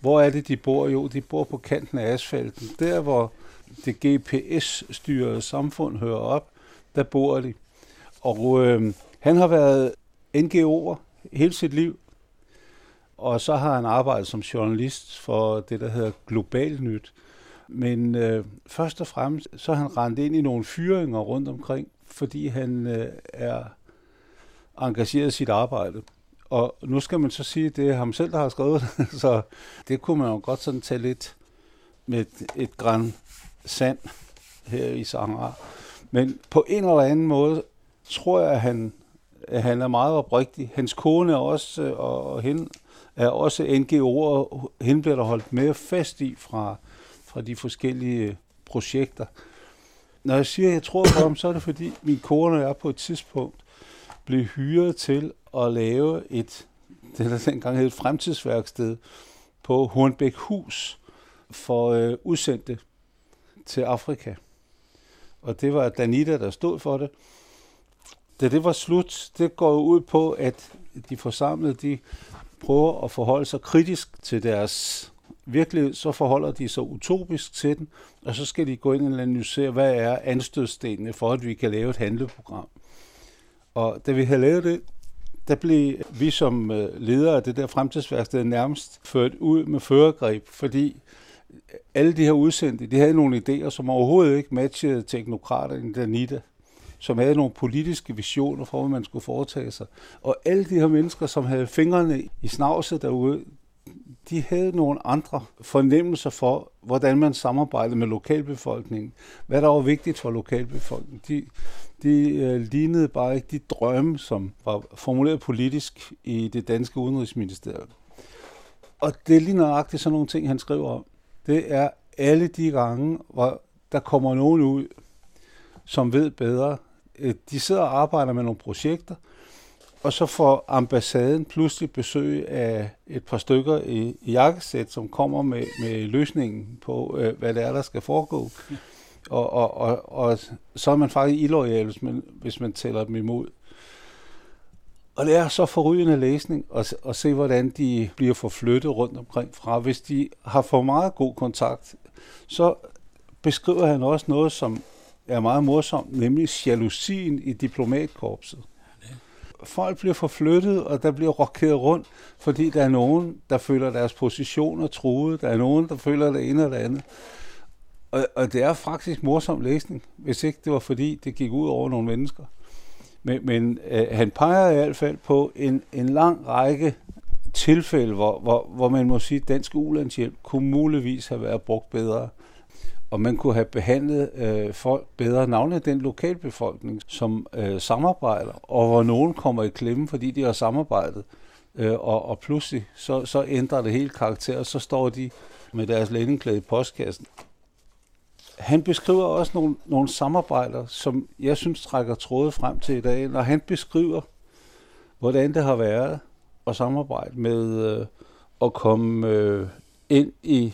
Hvor er det, de bor? Jo, de bor på kanten af asfalten. Der, hvor det G P S-styrede samfund hører op, der bor de. Og øh, han har været N G O'er hele sit liv, og så har han arbejdet som journalist for det, der hedder Global Nyt. Men øh, først og fremmest, så har han rendt ind i nogle fyringer rundt omkring, fordi han øh, er engageret i sit arbejde. Og nu skal man så sige, at det er ham selv, der har skrevet det, så det kunne man jo godt sådan tage lidt med et gran sand her i Sangha. Men på en eller anden måde tror jeg, at han, at han er meget oprigtig. Hans kone er også, og hende er også N G O'er, hende bliver der holdt mere fast i fra, fra de forskellige projekter. Når jeg siger, at jeg tror på ham, så er det fordi, min kone og jeg på et tidspunkt blev hyret til at lave et, det der dengang hed et fremtidsværksted på Hornbækhus for øh, udsendte til Afrika. Og det var Danita, der stod for det. Da det var slut, det går ud på, at de forsamlede, de prøver at forholde sig kritisk til deres virkelighed, så forholder de sig utopisk til den, og så skal de gå ind og analysere, hvad er anstødstenene for, at vi kan lave et handleprogram. Og da vi havde lavet det, der blev vi som ledere af det der fremtidsværksted nærmest ført ud med førergreb, fordi alle de her udsendte, de havde nogle idéer, som overhovedet ikke matchede teknokraterne i Danita, som havde nogle politiske visioner for, hvad man skulle foretage sig. Og alle de her mennesker, som havde fingrene i snavset derude, de havde nogle andre fornemmelser for, hvordan man samarbejdede med lokalbefolkningen. Hvad der var vigtigt for lokalbefolkningen. De, de øh, lignede bare ikke de drømme, som var formuleret politisk i det danske udenrigsministerium. Og det er lige nøjagtigt sådan nogle ting, han skriver om. Det er alle de gange, hvor der kommer nogen ud, som ved bedre. De sidder og arbejder med nogle projekter, og så får ambassaden pludselig besøg af et par stykker i, i jakkesæt, som kommer med, med løsningen på, øh, hvad det er, der skal foregå. Og, og, og, og så er man faktisk illoyal, hvis man, hvis man tæller dem imod. Og det er så forrygende læsning at, at se, hvordan de bliver forflyttet rundt omkring fra. Hvis de har for meget god kontakt, så beskriver han også noget, som er meget morsomt, nemlig jalousien i diplomatkorpset. Folk bliver forflyttet, og der bliver rokeret rundt, fordi der er nogen, der føler deres positioner truet, der er nogen, der føler det ene eller det andet. Og, og det er faktisk morsom læsning, hvis ikke det var fordi, det gik ud over nogle mennesker. Men, men øh, han peger i hvert fald på en, en lang række tilfælde, hvor, hvor, hvor man må sige, at dansk ulandshjælp kunne muligvis have været brugt bedre, og man kunne have behandlet øh, folk bedre, navnlig den lokalbefolkning, som øh, samarbejder, og hvor nogen kommer i klemme, fordi de har samarbejdet, øh, og, og pludselig så, så ændrer det hele karakter, og så står de med deres lændeklæde i postkassen. Han beskriver også nogle, nogle samarbejder, som jeg synes trækker tråde frem til i dag, når han beskriver, hvordan det har været at samarbejde med øh, at komme øh, ind i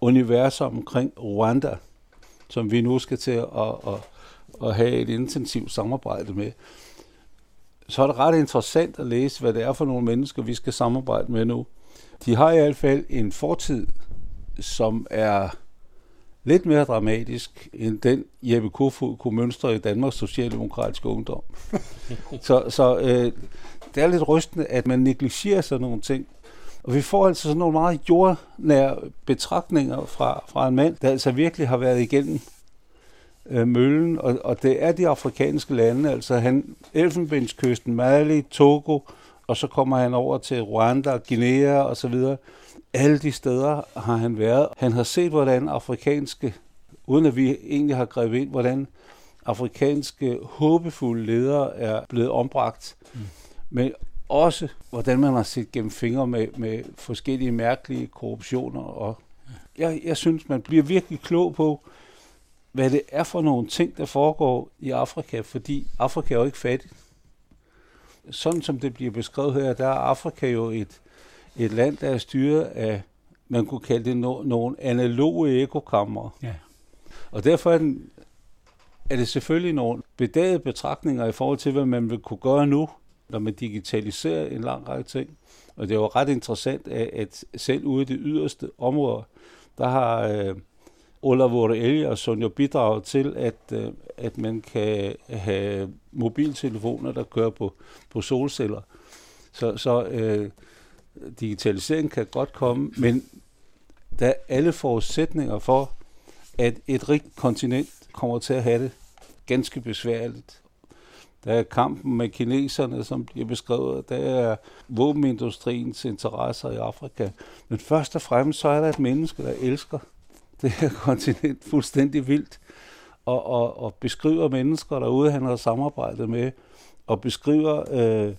universet omkring Rwanda, som vi nu skal til at, at, at have et intensivt samarbejde med. Så er det ret interessant at læse, hvad det er for nogle mennesker, vi skal samarbejde med nu. De har i hvert fald en fortid, som er lidt mere dramatisk end den, Jeppe Kofod kunne mønstre i Danmarks Socialdemokratiske Ungdom. så så øh, det er lidt rystende, at man negligerer sådan nogle ting. Og vi får altså sådan nogle meget jordnære betragtninger fra, fra en mand, der altså virkelig har været igennem øh, møllen. Og, og det er de afrikanske lande, altså han, Elfenbenskysten, Mali, Togo, og så kommer han over til Rwanda, Guinea og så videre. Alle de steder har han været. Han har set, hvordan afrikanske, uden at vi egentlig har grebet ind, hvordan afrikanske håbefulde ledere er blevet ombragt. Mm. Men også, hvordan man har set gennem fingre med, med forskellige mærkelige korruptioner. Og jeg, jeg synes, man bliver virkelig klog på, hvad det er for nogle ting, der foregår i Afrika, fordi Afrika er jo ikke fattigt. Sådan som det bliver beskrevet her, der er Afrika jo et, et land, der er styret af, man kunne kalde det no, nogle analoge ekokamre. Ja. Og derfor er, den, er det selvfølgelig nogle bedagede betragtninger i forhold til, hvad man vil kunne gøre nu, når man digitaliserer en lang række ting. Og det er jo ret interessant, at selv ude i det yderste område, der har øh, Olavur Elger og Sonja bidraget til, at, øh, at man kan have mobiltelefoner, der kører på, på solceller. Så, så øh, digitalisering kan godt komme, men der er alle forudsætninger for, at et rigt kontinent kommer til at have det ganske besværligt. Der er kampen med kineserne, som bliver beskrevet. Der er våbenindustriens interesser i Afrika. Men først og fremmest, så er der et menneske, der elsker det her kontinent fuldstændig vildt. Og, og, og beskriver mennesker derude, han har samarbejdet med. Og beskriver øh,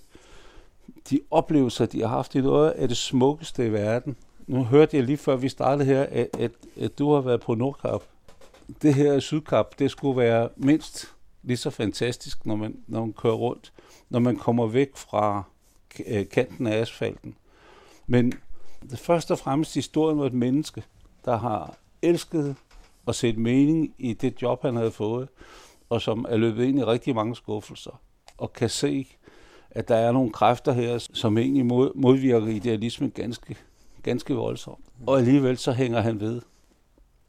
de oplevelser, de har haft i noget af det smukkeste i verden. Nu hørte jeg lige før vi startede her, at, at, at du har været på Nordkap. Det her Sydkap, det skulle være mindst lige så fantastisk, når man, når man kører rundt. Når man kommer væk fra kanten af asfalten. Men først og fremmest historien om et menneske, der har elsket at sætte mening i det job, han havde fået, og som er løbet ind i rigtig mange skuffelser, og kan se, at der er nogle kræfter her, som egentlig modvirker idealismen ganske, ganske voldsomt. Og alligevel så hænger han ved.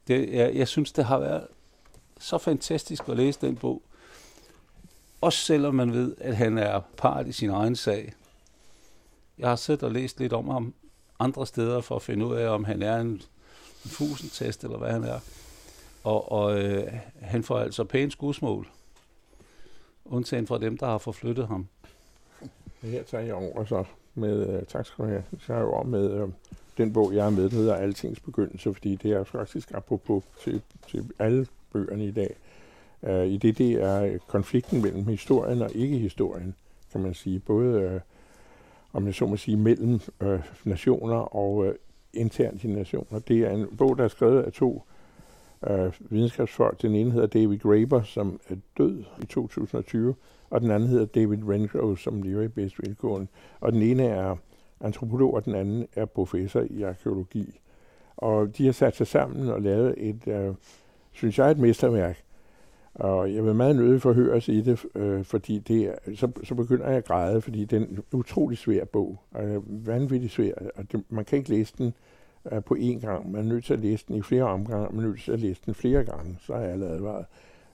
Det, jeg, jeg synes, det har været så fantastisk at læse den bog. Også selvom man ved, at han er part i sin egen sag. Jeg har siddet og læst lidt om ham andre steder for at finde ud af, om han er en fusentest eller hvad han er. Og, og øh, han får altså pænt skudsmål. Undtagen fra dem, der har forflyttet ham. Her tager jeg over så med, tak skal du have, så jeg over med øh, den bog, jeg har med, der hedder Altings Begyndelse, fordi det er faktisk apropos til, til alle bøgerne i dag. Øh, I det, det er konflikten mellem historien og ikke-historien, kan man sige. Både, øh, om jeg så må sige, mellem øh, nationer og øh, internt i nationer. Det er en bog, der er skrevet af to øh, videnskabsfolk. Den ene hedder David Graeber, som er død i to tusind og tyve, og den anden hedder David Wengrow, som lever i bedst velgående. Og den ene er antropolog, og den anden er professor i arkeologi. Og de har sat sig sammen og lavet et, øh, synes jeg, et mesterværk. Og jeg vil meget nødig forhøres i det, øh, fordi det er, så, så begynder jeg at græde, fordi det er en utrolig svær bog. Og vanvittigt svær. Og det, man kan ikke læse den øh, på én gang. Man er nødt til at læse den i flere omgange. Man er nødt til at læse den flere gange. Så har jeg allerede været.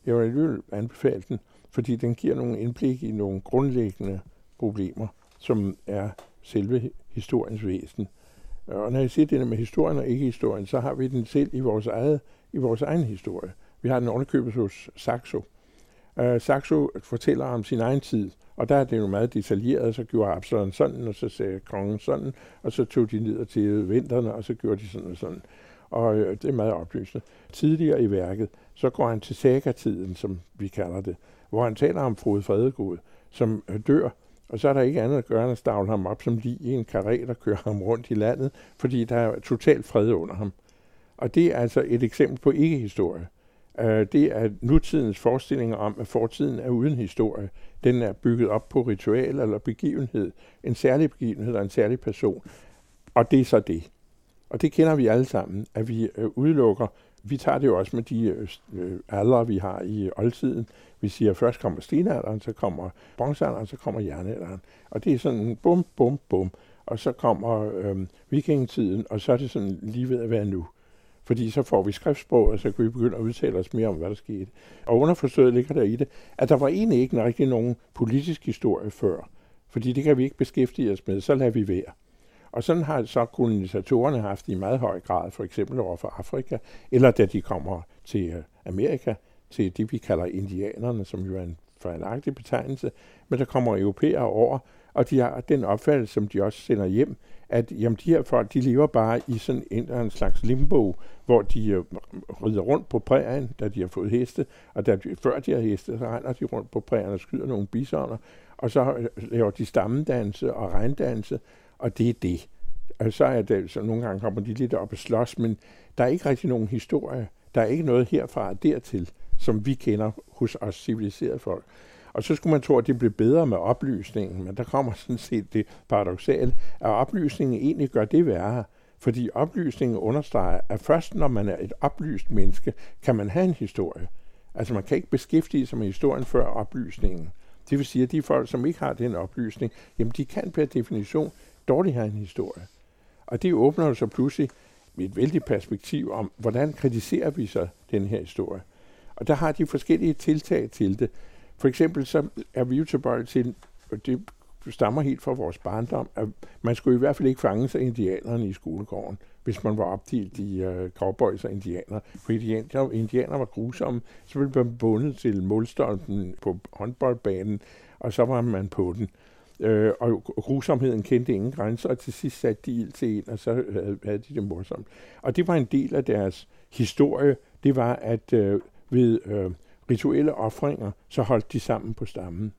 Jeg vil alligevel anbefale den, fordi den giver nogle indblik i nogle grundlæggende problemer, som er selve historiens væsen. Og når jeg siger det med historien og ikke historien, så har vi den selv i vores, eget, i vores egen historie. Vi har den underkøbet hos Saxo. Uh, Saxo fortæller om sin egen tid, og der er det jo meget detaljeret, så gjorde Absalon sådan, og så sagde kongen sådan, og så tog de ned til vinterne, og så gjorde de sådan og sådan. Og det er meget oplysende. Tidligere i værket, så går han til sagatiden, som vi kalder det, hvor han taler om Frode Fredegod, som dør, og så er der ikke andet at gøre, end at stavle ham op som lige i en karret og køre ham rundt i landet, fordi der er total fred under ham. Og det er altså et eksempel på ikke-historie. Det er nutidens forestillinger om, at fortiden er uden historie. Den er bygget op på ritual eller begivenhed, en særlig begivenhed og en særlig person. Og det er så det. Og det kender vi alle sammen, at vi udelukker. Vi tager det jo også med de øh, aldre, vi har i oldtiden. Vi siger, at først kommer stenalderen, så kommer bronzealderen, så kommer jernalderen. Og det er sådan bum, bum, bum. Og så kommer øh, vikingetiden, og så er det sådan lige ved at være nu. Fordi så får vi skriftsprog, og så kan vi begynde at udtale os mere om, hvad der skete. Og underforstået ligger der i det, at der var egentlig ikke rigtig nogen politisk historie før. Fordi det kan vi ikke beskæftige os med, så lader vi være. Og sådan har så kolonisatorerne haft i meget høj grad, for eksempel over for Afrika, eller da de kommer til Amerika, til det vi kalder indianerne, som jo er en fejlagtig betegnelse, men der kommer europæere over, og de har den opfattelse, som de også sender hjem, at jamen, de her folk, de lever bare i sådan en, en slags limbo, hvor de rider rundt på prærien, da de har fået heste, og da de, før de har heste, så regner de rundt på prærien og skyder nogle bisoner, og så laver de stammedanse og regndanse, og det er det. Og så er det, så nogle gange kommer de lidt op og slås, men der er ikke rigtig nogen historie. Der er ikke noget herfra og dertil, som vi kender hos os civiliserede folk. Og så skulle man tro, at det blev bedre med oplysningen, men der kommer sådan set det paradoksale, at oplysningen egentlig gør det værre, fordi oplysningen understreger, at først når man er et oplyst menneske, kan man have en historie. Altså man kan ikke beskæftige sig med historien før oplysningen. Det vil sige, at de folk, som ikke har den oplysning, jamen de kan per definition dårligt have en historie. Og det åbner jo så pludselig et vældigt perspektiv om, hvordan kritiserer vi så den her historie. Og der har de forskellige tiltag til det. For eksempel så er vi jo tilbøjelige til, og det stammer helt fra vores barndom, at man skulle i hvert fald ikke fanges af indianerne i skolegården, hvis man var opdelt i uh, cowboys og indianere. For indianere, indianere var grusomme, så blev man bundet til målstolpen på håndboldbanen, og så var man på den. Øh, og grusomheden kendte ingen grænser, og til sidst satte de ild til en, og så havde, havde de det morsomt. Og det var en del af deres historie, det var, at øh, ved øh, rituelle ofringer, så holdt de sammen på stammen.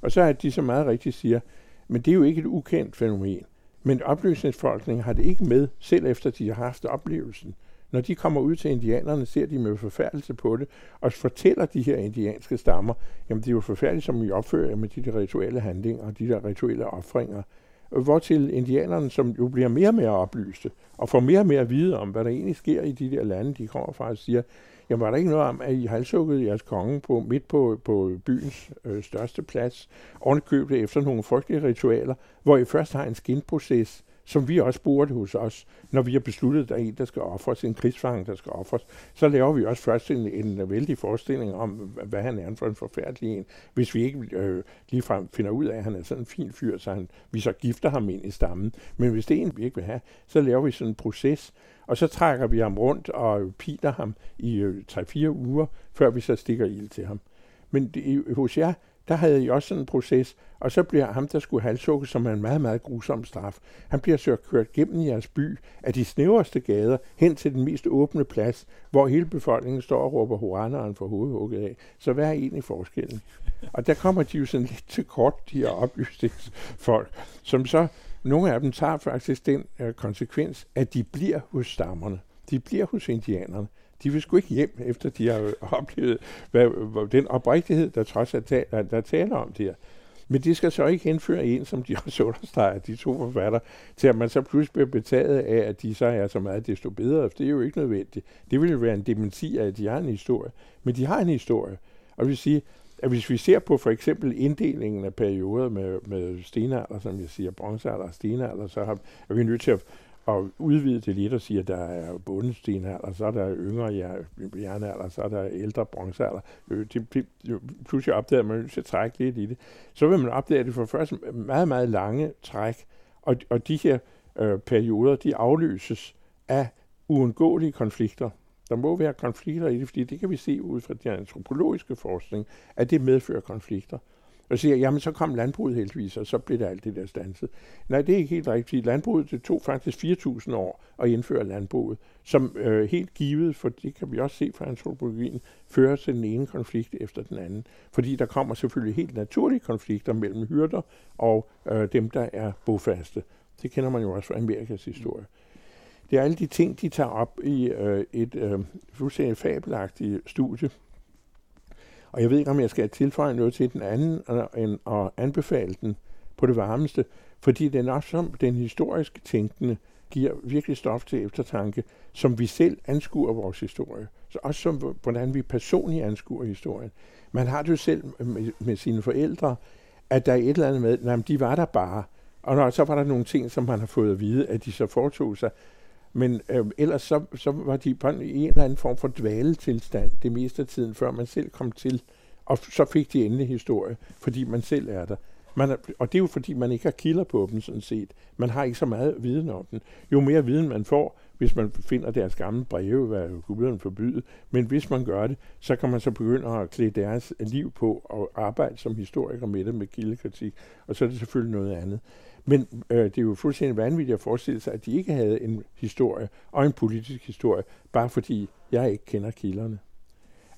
Og så er de så meget rigtigt siger, men det er jo ikke et ukendt fænomen. Men oplysningsfolkningen har det ikke med, selv efter de har haft oplevelsen. Når de kommer ud til indianerne, ser de med forfærdelse på det, og fortæller de her indianske stammer, jamen det er jo forfærdeligt, som I opfører med de der rituelle handlinger og de der rituelle ofringer. hvortil indianerne, som jo bliver mere og mere oplyste, og får mere og mere at vide om, hvad der egentlig sker i de der lande, de kommer fra, og siger, jamen var der ikke noget om, at I halshuggede jeres konge på, midt på, på byens øh, største plads, ovenikøbet efter nogle frygtelige ritualer, hvor I først har en skinproces, som vi også bruger det hos os, når vi har besluttet, at der er en, der skal offres, en krigsfange, der skal offres, så laver vi også først en, en vældig forestilling om, hvad han er for en forfærdelig en. Hvis vi ikke øh, ligefrem finder ud af, at han er sådan en fin fyr, så han, vi så gifter ham ind i stammen. Men hvis det er en, vi ikke vil have, så laver vi sådan en proces, og så trækker vi ham rundt og piner ham i øh, tre-fire uger, før vi så stikker ild til ham. Men det, hos jer, der havde I også sådan en proces, og så bliver ham, der skulle halshugges, som er en meget, meget grusom straf. Han bliver så kørt gennem jeres by af de snæverste gader hen til den mest åbne plads, hvor hele befolkningen står og råber hurraneren for hovedhugget af. Så hvad er egentlig forskellen? Og der kommer de jo sådan lidt til kort, de her oplysningsfolk, som så, nogle af dem tager faktisk den øh, konsekvens, at de bliver hos stammerne. De bliver hos indianerne. De vil sgu ikke hjem, efter de har oplevet hvad, den oprigtighed, der trods alt taler, der taler om det her. Men det skal så ikke indføre en, som de også understreger, de to forfatter, til at man så pludselig bliver betaget af, at de så er så meget desto bedre. Det er jo ikke nødvendigt. Det ville jo være en dementi af, at de har en historie. Men de har en historie. Og det vil sige, at hvis vi ser på for eksempel inddelingen af perioder med, med stenalder, som jeg siger, bronzealder og stenalder, så har, er vi nødt til at og udvide det lidt og sige, at der er bondestenalder, så er der yngre jernalder, så er der ældre bronzealder. Pludselig opdager man, at man er nødt til at trække lidt i det. Så vil man opdage det for først meget, meget lange træk, og, og de her øh, perioder, de afløses af uundgåelige konflikter. Der må være konflikter i det, fordi det kan vi se ud fra den antropologiske forskning, at det medfører konflikter. Og siger, jamen så kom landbruget heldigvis, og så blev det alt det der standset. Nej, det er ikke helt rigtigt. Landbruget, det tog faktisk fire tusind år at indføre landbruget, som øh, helt givet, for det kan vi også se fra antropologien, fører til den ene konflikt efter den anden. Fordi der kommer selvfølgelig helt naturlige konflikter mellem hyrder og øh, dem, der er bofaste. Det kender man jo også fra Amerikas historie. Det er alle de ting, de tager op i øh, et øh, fuldstændig fabelagtigt studie. Og jeg ved ikke, om jeg skal tilføje noget til den anden, end at anbefale den på det varmeste, fordi den også som den historiske tænkende giver virkelig stof til eftertanke, som vi selv anskuer vores historie. Så også som, hvordan vi personligt anskuer historien. Man har det jo selv med, med sine forældre, at der er et eller andet med, nej, de var der bare. Og når, så var der nogle ting, som man har fået at vide, at de så foretog sig. Men øh, ellers så, så var de på en, en eller anden form for dvaletilstand det meste af tiden, før man selv kom til. Og så fik de endelig historie, fordi man selv er der. Man er, og det er jo fordi, man ikke har kilder på dem sådan set. Man har ikke så meget viden om den. Jo mere viden man får, hvis man finder deres gamle breve, hvad guderne forbyder. Men hvis man gør det, så kan man så begynde at klæde deres liv på og arbejde som historiker med det med kildekritik. Og så er det selvfølgelig noget andet. Men øh, det er jo fuldstændig vanvittigt at forestille sig, at de ikke havde en historie og en politisk historie, bare fordi jeg ikke kender kilderne.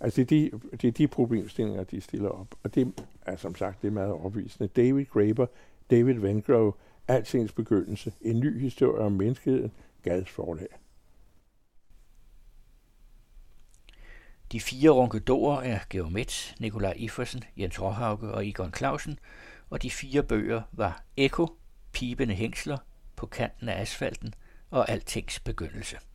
Altså det er de, det er de problemstillinger, de stiller op. Og det er som sagt det er meget overbevisende. David Graeber, David Wengrow, Altings Begyndelse, en ny historie om menneskeheden, Gads forlag. De fire ronkedorer er Geomits, Nikolaj Ifversen, Jens Raahauge og Egon Clausen, og de fire bøger var Ekko, Pibende Hængsler, På kanten af asfalten og Altings Begyndelse.